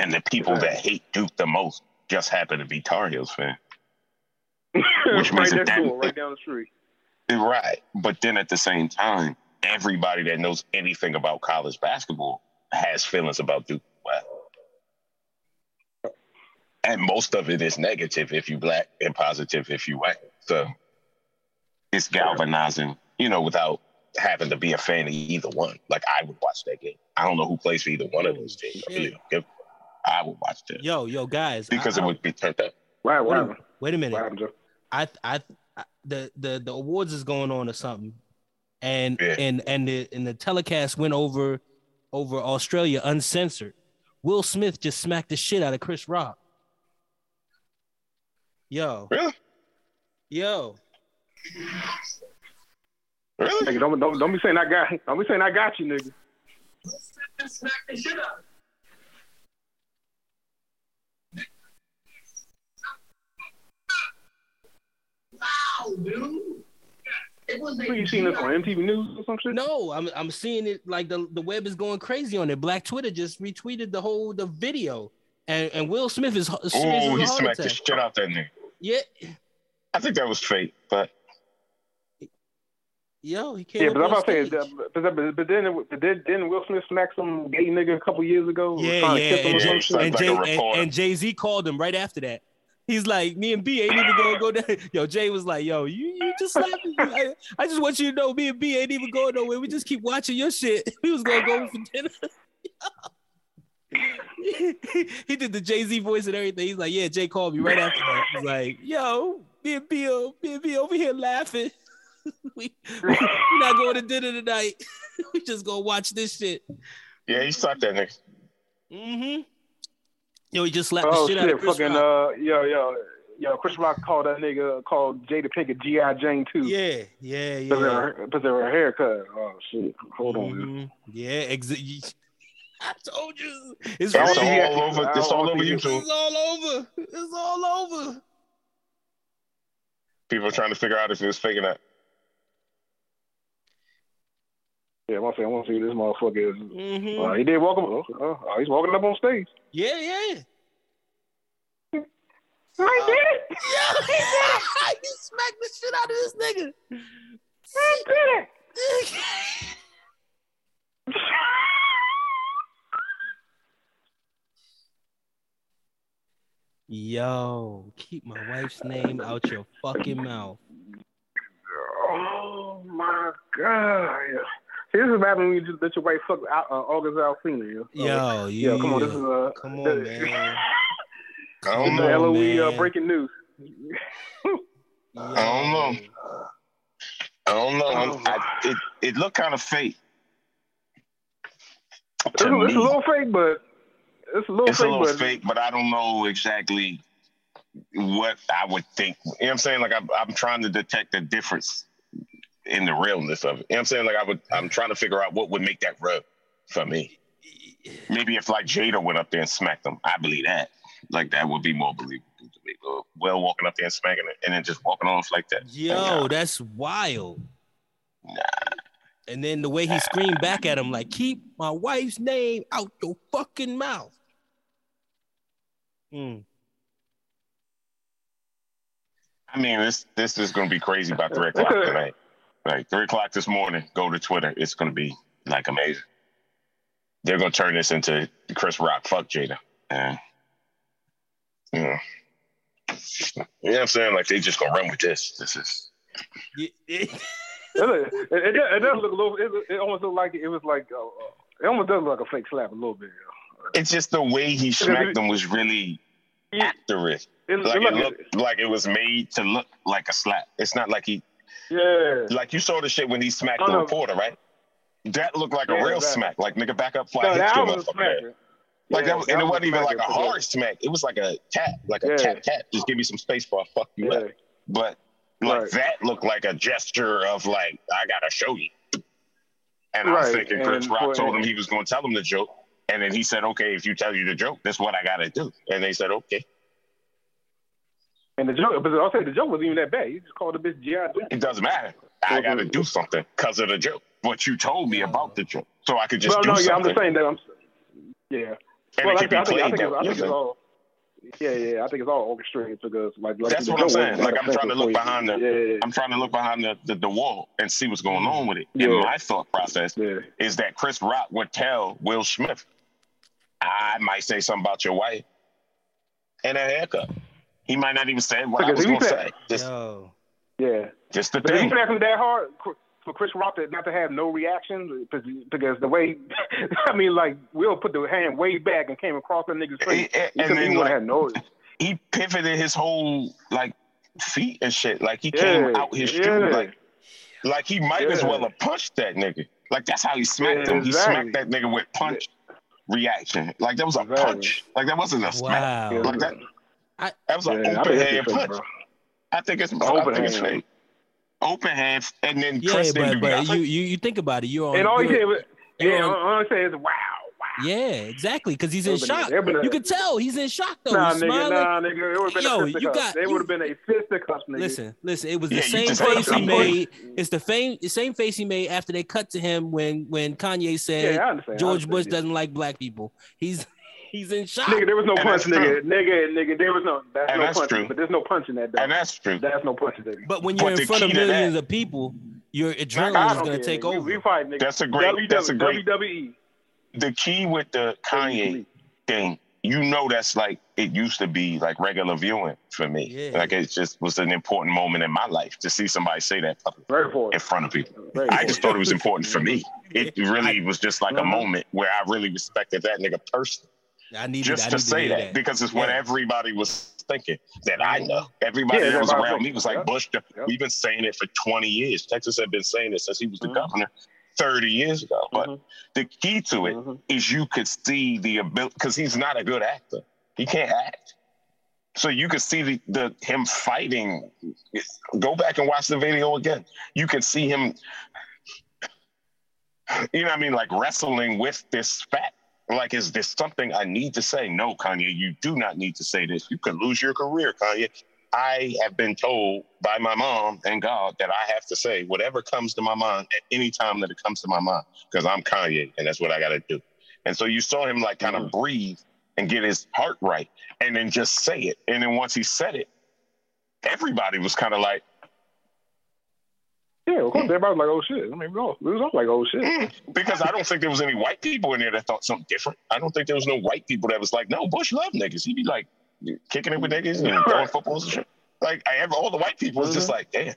And the people that hate Duke the most just happen to be Tar Heels fans. Which makes it that, right down the street. Right. But then at the same time, everybody that knows anything about college basketball has feelings about Duke. Wow. And most of it is negative if you black and positive if you white. So it's galvanizing, you know, without having to be a fan of either one. Like, I would watch that game. I don't know who plays for either one of those teams. I really don't give a fuck. I would watch that. Yo, guys. Because it would be turned up. Right, wait a minute. The awards is going on or something. And the telecast went over Australia uncensored. Will Smith just smacked the shit out of Chris Rock. Yo. Really? Yo. Really? Nigga, don't be saying I got you, nigga. Smack the shit out. Wow, dude. You seen this on MTV News or some shit? No, I'm seeing it like the web is going crazy on it. Black Twitter just retweeted the video, and Will Smith is. Oh, he smacked the shit out that nigga. Yeah. I think that was fake, but. Yo, he can't. Yeah, but I'm about to say, but then Will Smith smacked some gay nigga a couple years ago. And Jay-Z called him right after that. He's like, me and B ain't even gonna go down. Yo, Jay was like, yo, you just slapped me. I just want you to know me and B ain't even going nowhere. We just keep watching your shit. We was gonna go for dinner. He did the Jay-Z voice and everything. He's like, yeah, Jay called me right after that. He's like, yo, me and B over here laughing. We're not going to dinner tonight. We just gonna watch this shit. Yeah, he slapped that nigga. Mm-hmm. Yo, he just slapped the shit out of Chris Rock. Yo, Chris Rock called Jada Pinkett G.I. Jane too. Yeah. Because they were a haircut. Oh shit! Hold on. Yeah, I told you, it's all over YouTube. It's all over. People are trying to figure out if it was fake or not. Yeah, I want to see this motherfucker. Mm-hmm. He did walk up. He's walking up on stage. Yeah. I did it. Yeah, he did it. He smacked the shit out of this nigga. I did it. Yo, keep my wife's name out your fucking mouth. Oh my God. This is bad when you let your wife fuck August Alsina. Yo, come on, this is come on, man. I don't know, LOE breaking news. I don't know. It looked kind of fake. It's a little fake, but I don't know exactly what I would think. You know what I'm saying? Like I'm trying to detect the difference in the realness of it. You know what I'm saying? Like I'm trying to figure out what would make that rub for me. Maybe if like Jada went up there and smacked them, I believe that. Like that would be more believable to me. Well, walking up there and smacking it and then just walking off like that. Yo, that's wild. Nah. And then the way he screamed back at him, like, keep my wife's name out your fucking mouth. I mean, this is gonna be crazy by 3 o'clock tonight. Like 3 o'clock this morning, go to Twitter. It's gonna be like amazing. They're gonna turn this into Chris Rock fuck Jada. You know what I'm saying? Like they just gonna run with this. This is. It does look a little. It almost looked like it was like. It almost does look like a fake slap a little bit. It's just the way he smacked them was really accurate. It looked like it was made to look like a slap. It's not like he. Yeah. Like you saw the shit when he smacked the reporter, right? That looked like a real smack. Like nigga, back up, fly, hit your motherfucker. Like that, and it wasn't even like a hard smack. It was like a tap, like a tap. Just give me some space before I fuck you up. But like that looked like a gesture of like I gotta show you. And I was thinking Chris Rock told him he was going to tell him the joke, and then he said, "Okay, if you tell you the joke, that's what I gotta do." And they said, "Okay." And the joke, but I'll say the joke wasn't even that bad. You just called the bitch G.I. Jane. It doesn't matter. I got to do something because of the joke. What you told me about the joke, so I could just do something. I'm just saying that. Well, like I think it's all orchestrated because like that's what I'm saying. Like I'm trying to look behind the I'm trying to look behind the wall and see what's going on with it. Yeah. And my thought process is that Chris Rock would tell Will Smith, I might say something about your wife and a haircut. He might not even say what I was gonna say. Just the thing. If you that hard for Chris Rock not to have no reaction because the way I mean, like Will put the hand way back and came across that nigga's face. And then like, have noise. He pivoted his whole like feet and shit. Like he came out his shoe like he might as well have punched that nigga. Like that's how he smacked him. Exactly. He smacked that nigga with punch reaction. Like that was a punch. Like that wasn't a smack. Like that was an open hand punch. I think it's fake. Open hand, and then Chris didn't do that. But you think about it. You're on. And all he did was, all he said is, wow, wow. Yeah, exactly, because he's in shock. You can tell he's in shock, though. Nah, nigga. It would have been a fisticuffs. They would have been a fisticuffs, nigga. Listen. It was the same face he made. It's the same face he made after they cut to him when Kanye said George Bush doesn't like black people. He's in shock. Nigga, there was no punch, nigga. Nigga, there was no. That's no punch. But there's no punch in that. Dog. And that's true. That's no punch, nigga. But when you're in front of millions of people, your adrenaline is gonna take over. We fight, nigga. That's a great WWE. The key with the Kanye thing, you know, that's like it used to be like regular viewing for me. Yeah. Like it just was an important moment in my life to see somebody say that publicly in front of people. I just thought it was important for me. It really was just like a moment where I really respected that nigga personally. I need to say that because it's what everybody was thinking that I know. Everybody that was around me was like, Bush, we've been saying it for 20 years. Texas had been saying it since he was the governor 30 years ago. But the key to it is you could see the ability, because he's not a good actor. He can't act. So you could see the him fighting. Go back and watch the video again. You could see him, you know what I mean, like wrestling with this fact. Like, is this something I need to say? No, Kanye, you do not need to say this. You could lose your career, Kanye. I have been told by my mom and God that I have to say whatever comes to my mind at any time that it comes to my mind because I'm Kanye and that's what I got to do. And so you saw him, like, kind of breathe and get his heart right and then just say it. And then once he said it, everybody was kind of like, yeah, of course, everybody was like, oh, shit. I mean, we was all like, oh, shit. Because I don't think there was any white people in there that thought something different. I don't think there was no white people that was like, no, Bush loved niggas. He'd be like kicking it with niggas and throwing footballs and shit. Like, all the white people was just like, damn,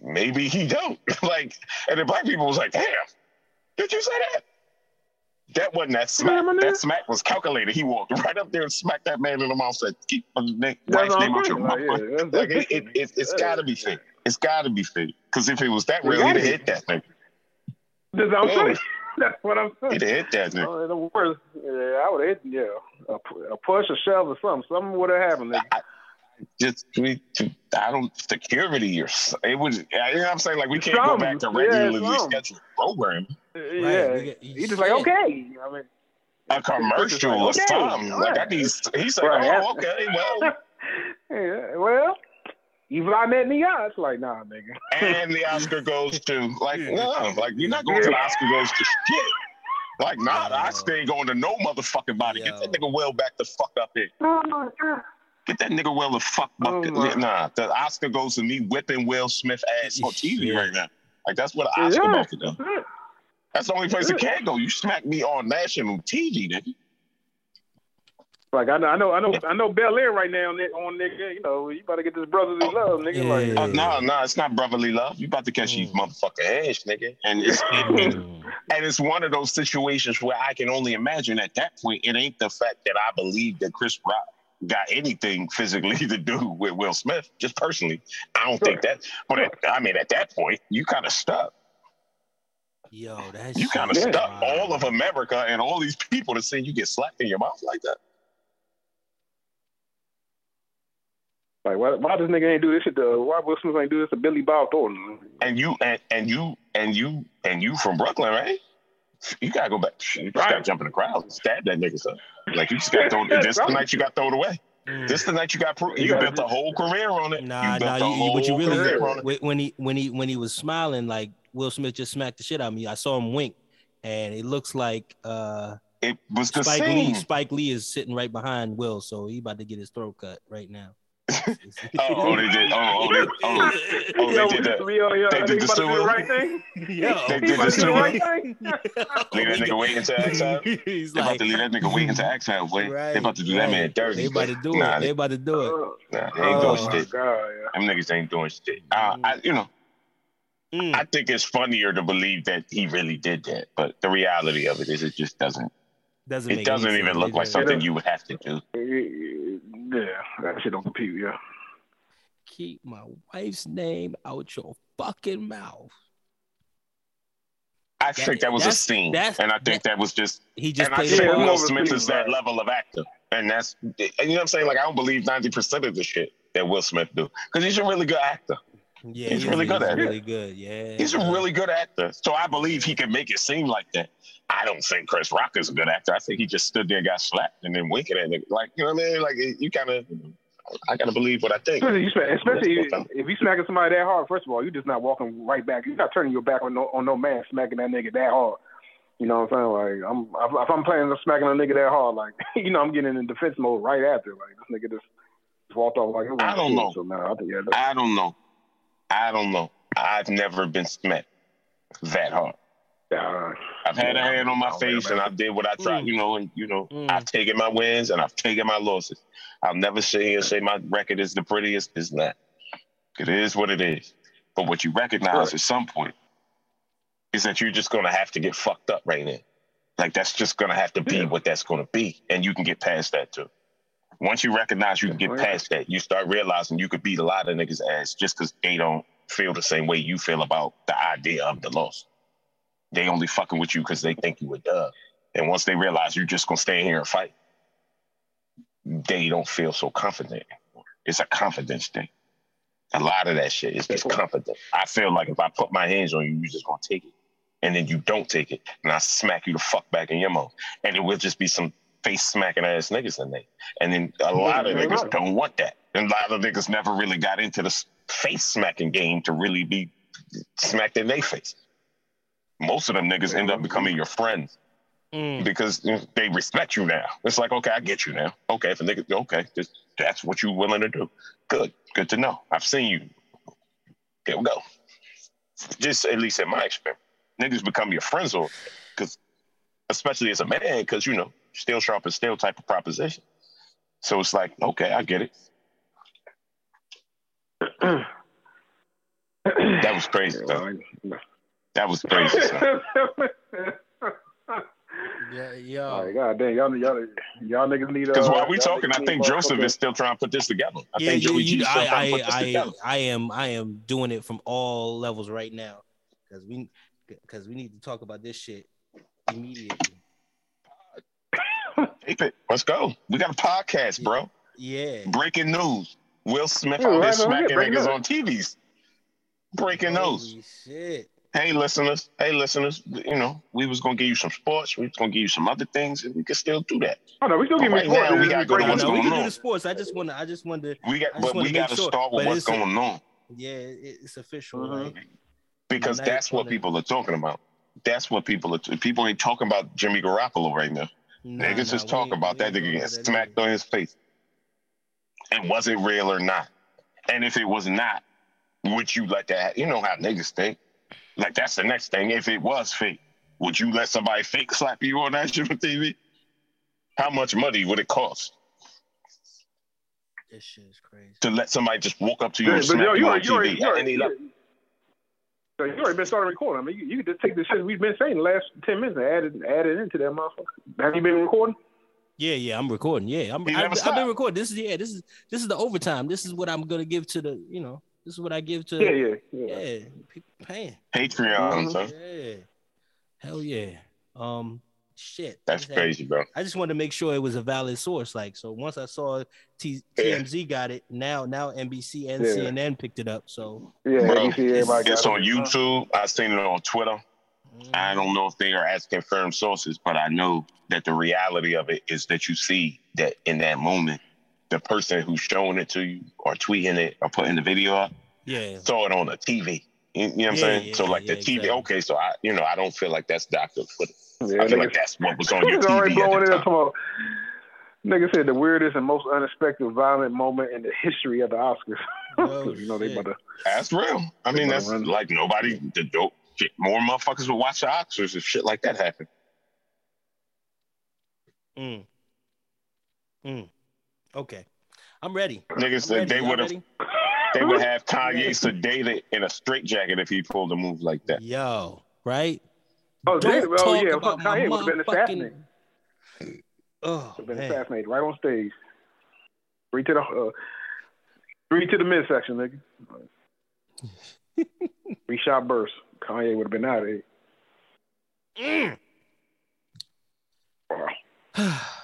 maybe he don't. Like, and the black people was like, damn, did you say that? That wasn't that smack. That smack was calculated. He walked right up there and smacked that man in the mouth and said, keep the wife's name out your mouth. Like, it's got to be fake. It's got to be fake. Because if it was that real, he'd have hit that nigga. That's what I'm saying. He'd have hit that nigga. I would have hit, a push, a shove, or something. Something would have happened. I don't, security or something. You know what I'm saying? Like, we can't go back to regularly scheduled programming. Yeah. He's just like, okay. I mean, a commercial or something. Like, I need, he's like, oh, okay, well. Even I met Nia, it's like, nah, nigga. And the Oscar goes to, like, no, like, you're not going to the Oscar goes to shit. Like, nah, the Oscar ain't going to no motherfucking body. Get that nigga Will back the fuck up here. Get that nigga Will the fuck bucket. Nah, the Oscar goes to me whipping Will Smith ass on TV right now. Like, that's what the Oscar bucket does. That's the only place it can go. You smack me on national TV, nigga. Like I know Bel Air right now on nigga, you know, you better get this brotherly love, nigga. Yeah. Like no, it's not brotherly love. You about to catch these motherfucking ass, nigga. And it's one of those situations where I can only imagine at that point it ain't the fact that I believe that Chris Rock got anything physically to do with Will Smith, just personally. I don't think that, but at that point, you kind of stuck. Yo, that's you kind of stuck. All of America and all these people to see you get slapped in your mouth like that. Like, why this nigga ain't do this shit to, why Will Smith ain't do this to Billy Bob Thornton? And you from Brooklyn, right? You gotta go back. You just gotta jump in the crowd and stab that nigga up. Like, you just gotta throw it. This the night you got thrown away. This the night you got proved. You built the whole career on it. But you really, when he was smiling, like, Will Smith just smacked the shit out of me. I saw him wink, and it looks like It was the Spike scene. Spike Lee is sitting right behind Will, so he about to get his throat cut right now. They did the Sewell right thing. They did the Sewell right thing. Leave that nigga waiting to axe out. They about to leave that nigga waiting to axe out. They about to do that man dirty. They about to do it. They about to do it. Nah, they ain't doing shit. Them niggas ain't doing shit. I think it's funnier to believe that he really did that, but the reality of it is, it just doesn't. It doesn't even look like something you would have to do. Yeah, that shit don't compute, yeah. Keep my wife's name out your fucking mouth. I think that was a scene, and I think that was just... And I think Will Smith is that level of actor. And that's... And you know what I'm saying? Like, I don't believe 90% of the shit that Will Smith do. Because he's a really good actor. Yeah, he's really good at it. Really good, yeah. He's a really good actor. So I believe he can make it seem like that. I don't think Chris Rock is a good actor. I think he just stood there and got slapped and then winked at it. Like, you know what I mean? Like, you kind of, I got to believe what I think. Especially if you smacking somebody that hard, first of all, you're just not walking right back. You're not turning your back on no man smacking that nigga that hard. You know what I'm saying? Like, if I'm planning on smacking a nigga that hard, like, you know, I'm getting in defense mode right after. Like, this nigga just walked off like it was I don't know. I've never been smacked that hard. I've had a hand on my face and I did what I tried, I've taken my wins and I've taken my losses. I'll never sit here and say my record is the prettiest. It's not. It is what it is. But what you recognize at some point is that you're just going to have to get fucked up right now. Like, that's just going to have to be what that's going to be. And you can get past that too. Once you recognize you can get past that, you start realizing you could beat a lot of niggas' ass just because they don't feel the same way you feel about the idea of the loss. They only fucking with you because they think you a dub. And once they realize you're just going to stay here and fight, they don't feel so confident anymore. It's a confidence thing. A lot of that shit is just confidence. I feel like if I put my hands on you, you're just going to take it. And then you don't take it. And I smack you the fuck back in your mouth. And it will just be some face smacking ass niggas in there. And then a lot of niggas don't want that. And a lot of niggas never really got into the face smacking game to really be smacked in their face. Most of them niggas end up becoming your friends because they respect you now. It's like, okay, I get you now. Okay, if a nigga, that's what you willing to do. Good to know. I've seen you. Here we go. Just at least in my experience, niggas become your friends over because, especially as a man, because steel sharp and steel type of proposition. So it's like, okay, I get it. That was crazy, though. That was crazy. Yeah. All right, God damn, y'all niggas need. Because while we talking, I think Joseph is still trying to put this together. I am doing it from all levels right now because we need to talk about this shit immediately. Tape it. Let's go. We got a podcast, bro. Yeah. Breaking news. Will Smith out here smacking niggas on TVs. Breaking news. Shit. Hey, listeners, we was going to give you some sports. We was going to give you some other things, and we can still do that. Oh, no, we still give you sports. We got to go to what's going on. We can do the sports. We got to start with what's going on. Yeah, it's official, right? Because that's what people are talking about. People ain't talking about Jimmy Garoppolo right now. Niggas just talk about that nigga getting smacked on his face. And was it real or not? And if it was not, would you let that happen? You know how niggas think. Like, that's the next thing. If it was fake, would you let somebody fake slap you on that shit on TV? How much money would it cost? This shit is crazy. To let somebody just walk up to you and slap you on TV at any level. So you already been starting recording. I mean, you can just take the shit we've been saying the last 10 minutes and add it into that motherfucker. Have you been recording? Yeah, I'm recording. Yeah, I've been recording. This is the overtime. This is what I'm gonna give to the. This is what I give to. Yeah. People paying. Patreon. Yeah. Hell yeah. Shit. That's crazy, bro. I just wanted to make sure it was a valid source. Like, so once I saw TMZ got it, now NBC and CNN picked it up. So bro, it's on YouTube. I've seen it on Twitter. I don't know if they are as confirmed sources, but I know that the reality of it is that you see that in that moment, the person who's showing it to you or tweeting it or putting the video up saw it on the TV. You know what I'm saying? So like the TV, exactly. Okay, so I don't feel like that's doctored footage. Yeah, I feel like that's what was on your TV at the time. Nigga said the weirdest and most unexpected violent moment in the history of the Oscars. Oh, you know they about to, that's real. I mean, that's like nobody. The dope shit. More motherfuckers will watch the Oscars if shit like that happened. Okay, I'm ready. Niggas said they would have. They would have Kanye sedated in a straitjacket if he pulled a move like that. Yo, right? Oh, yeah, Kanye would have been assassinated. Oh, been assassinated right on stage. Three to the midsection, nigga. 3-shot burst. Kanye would have been out of it.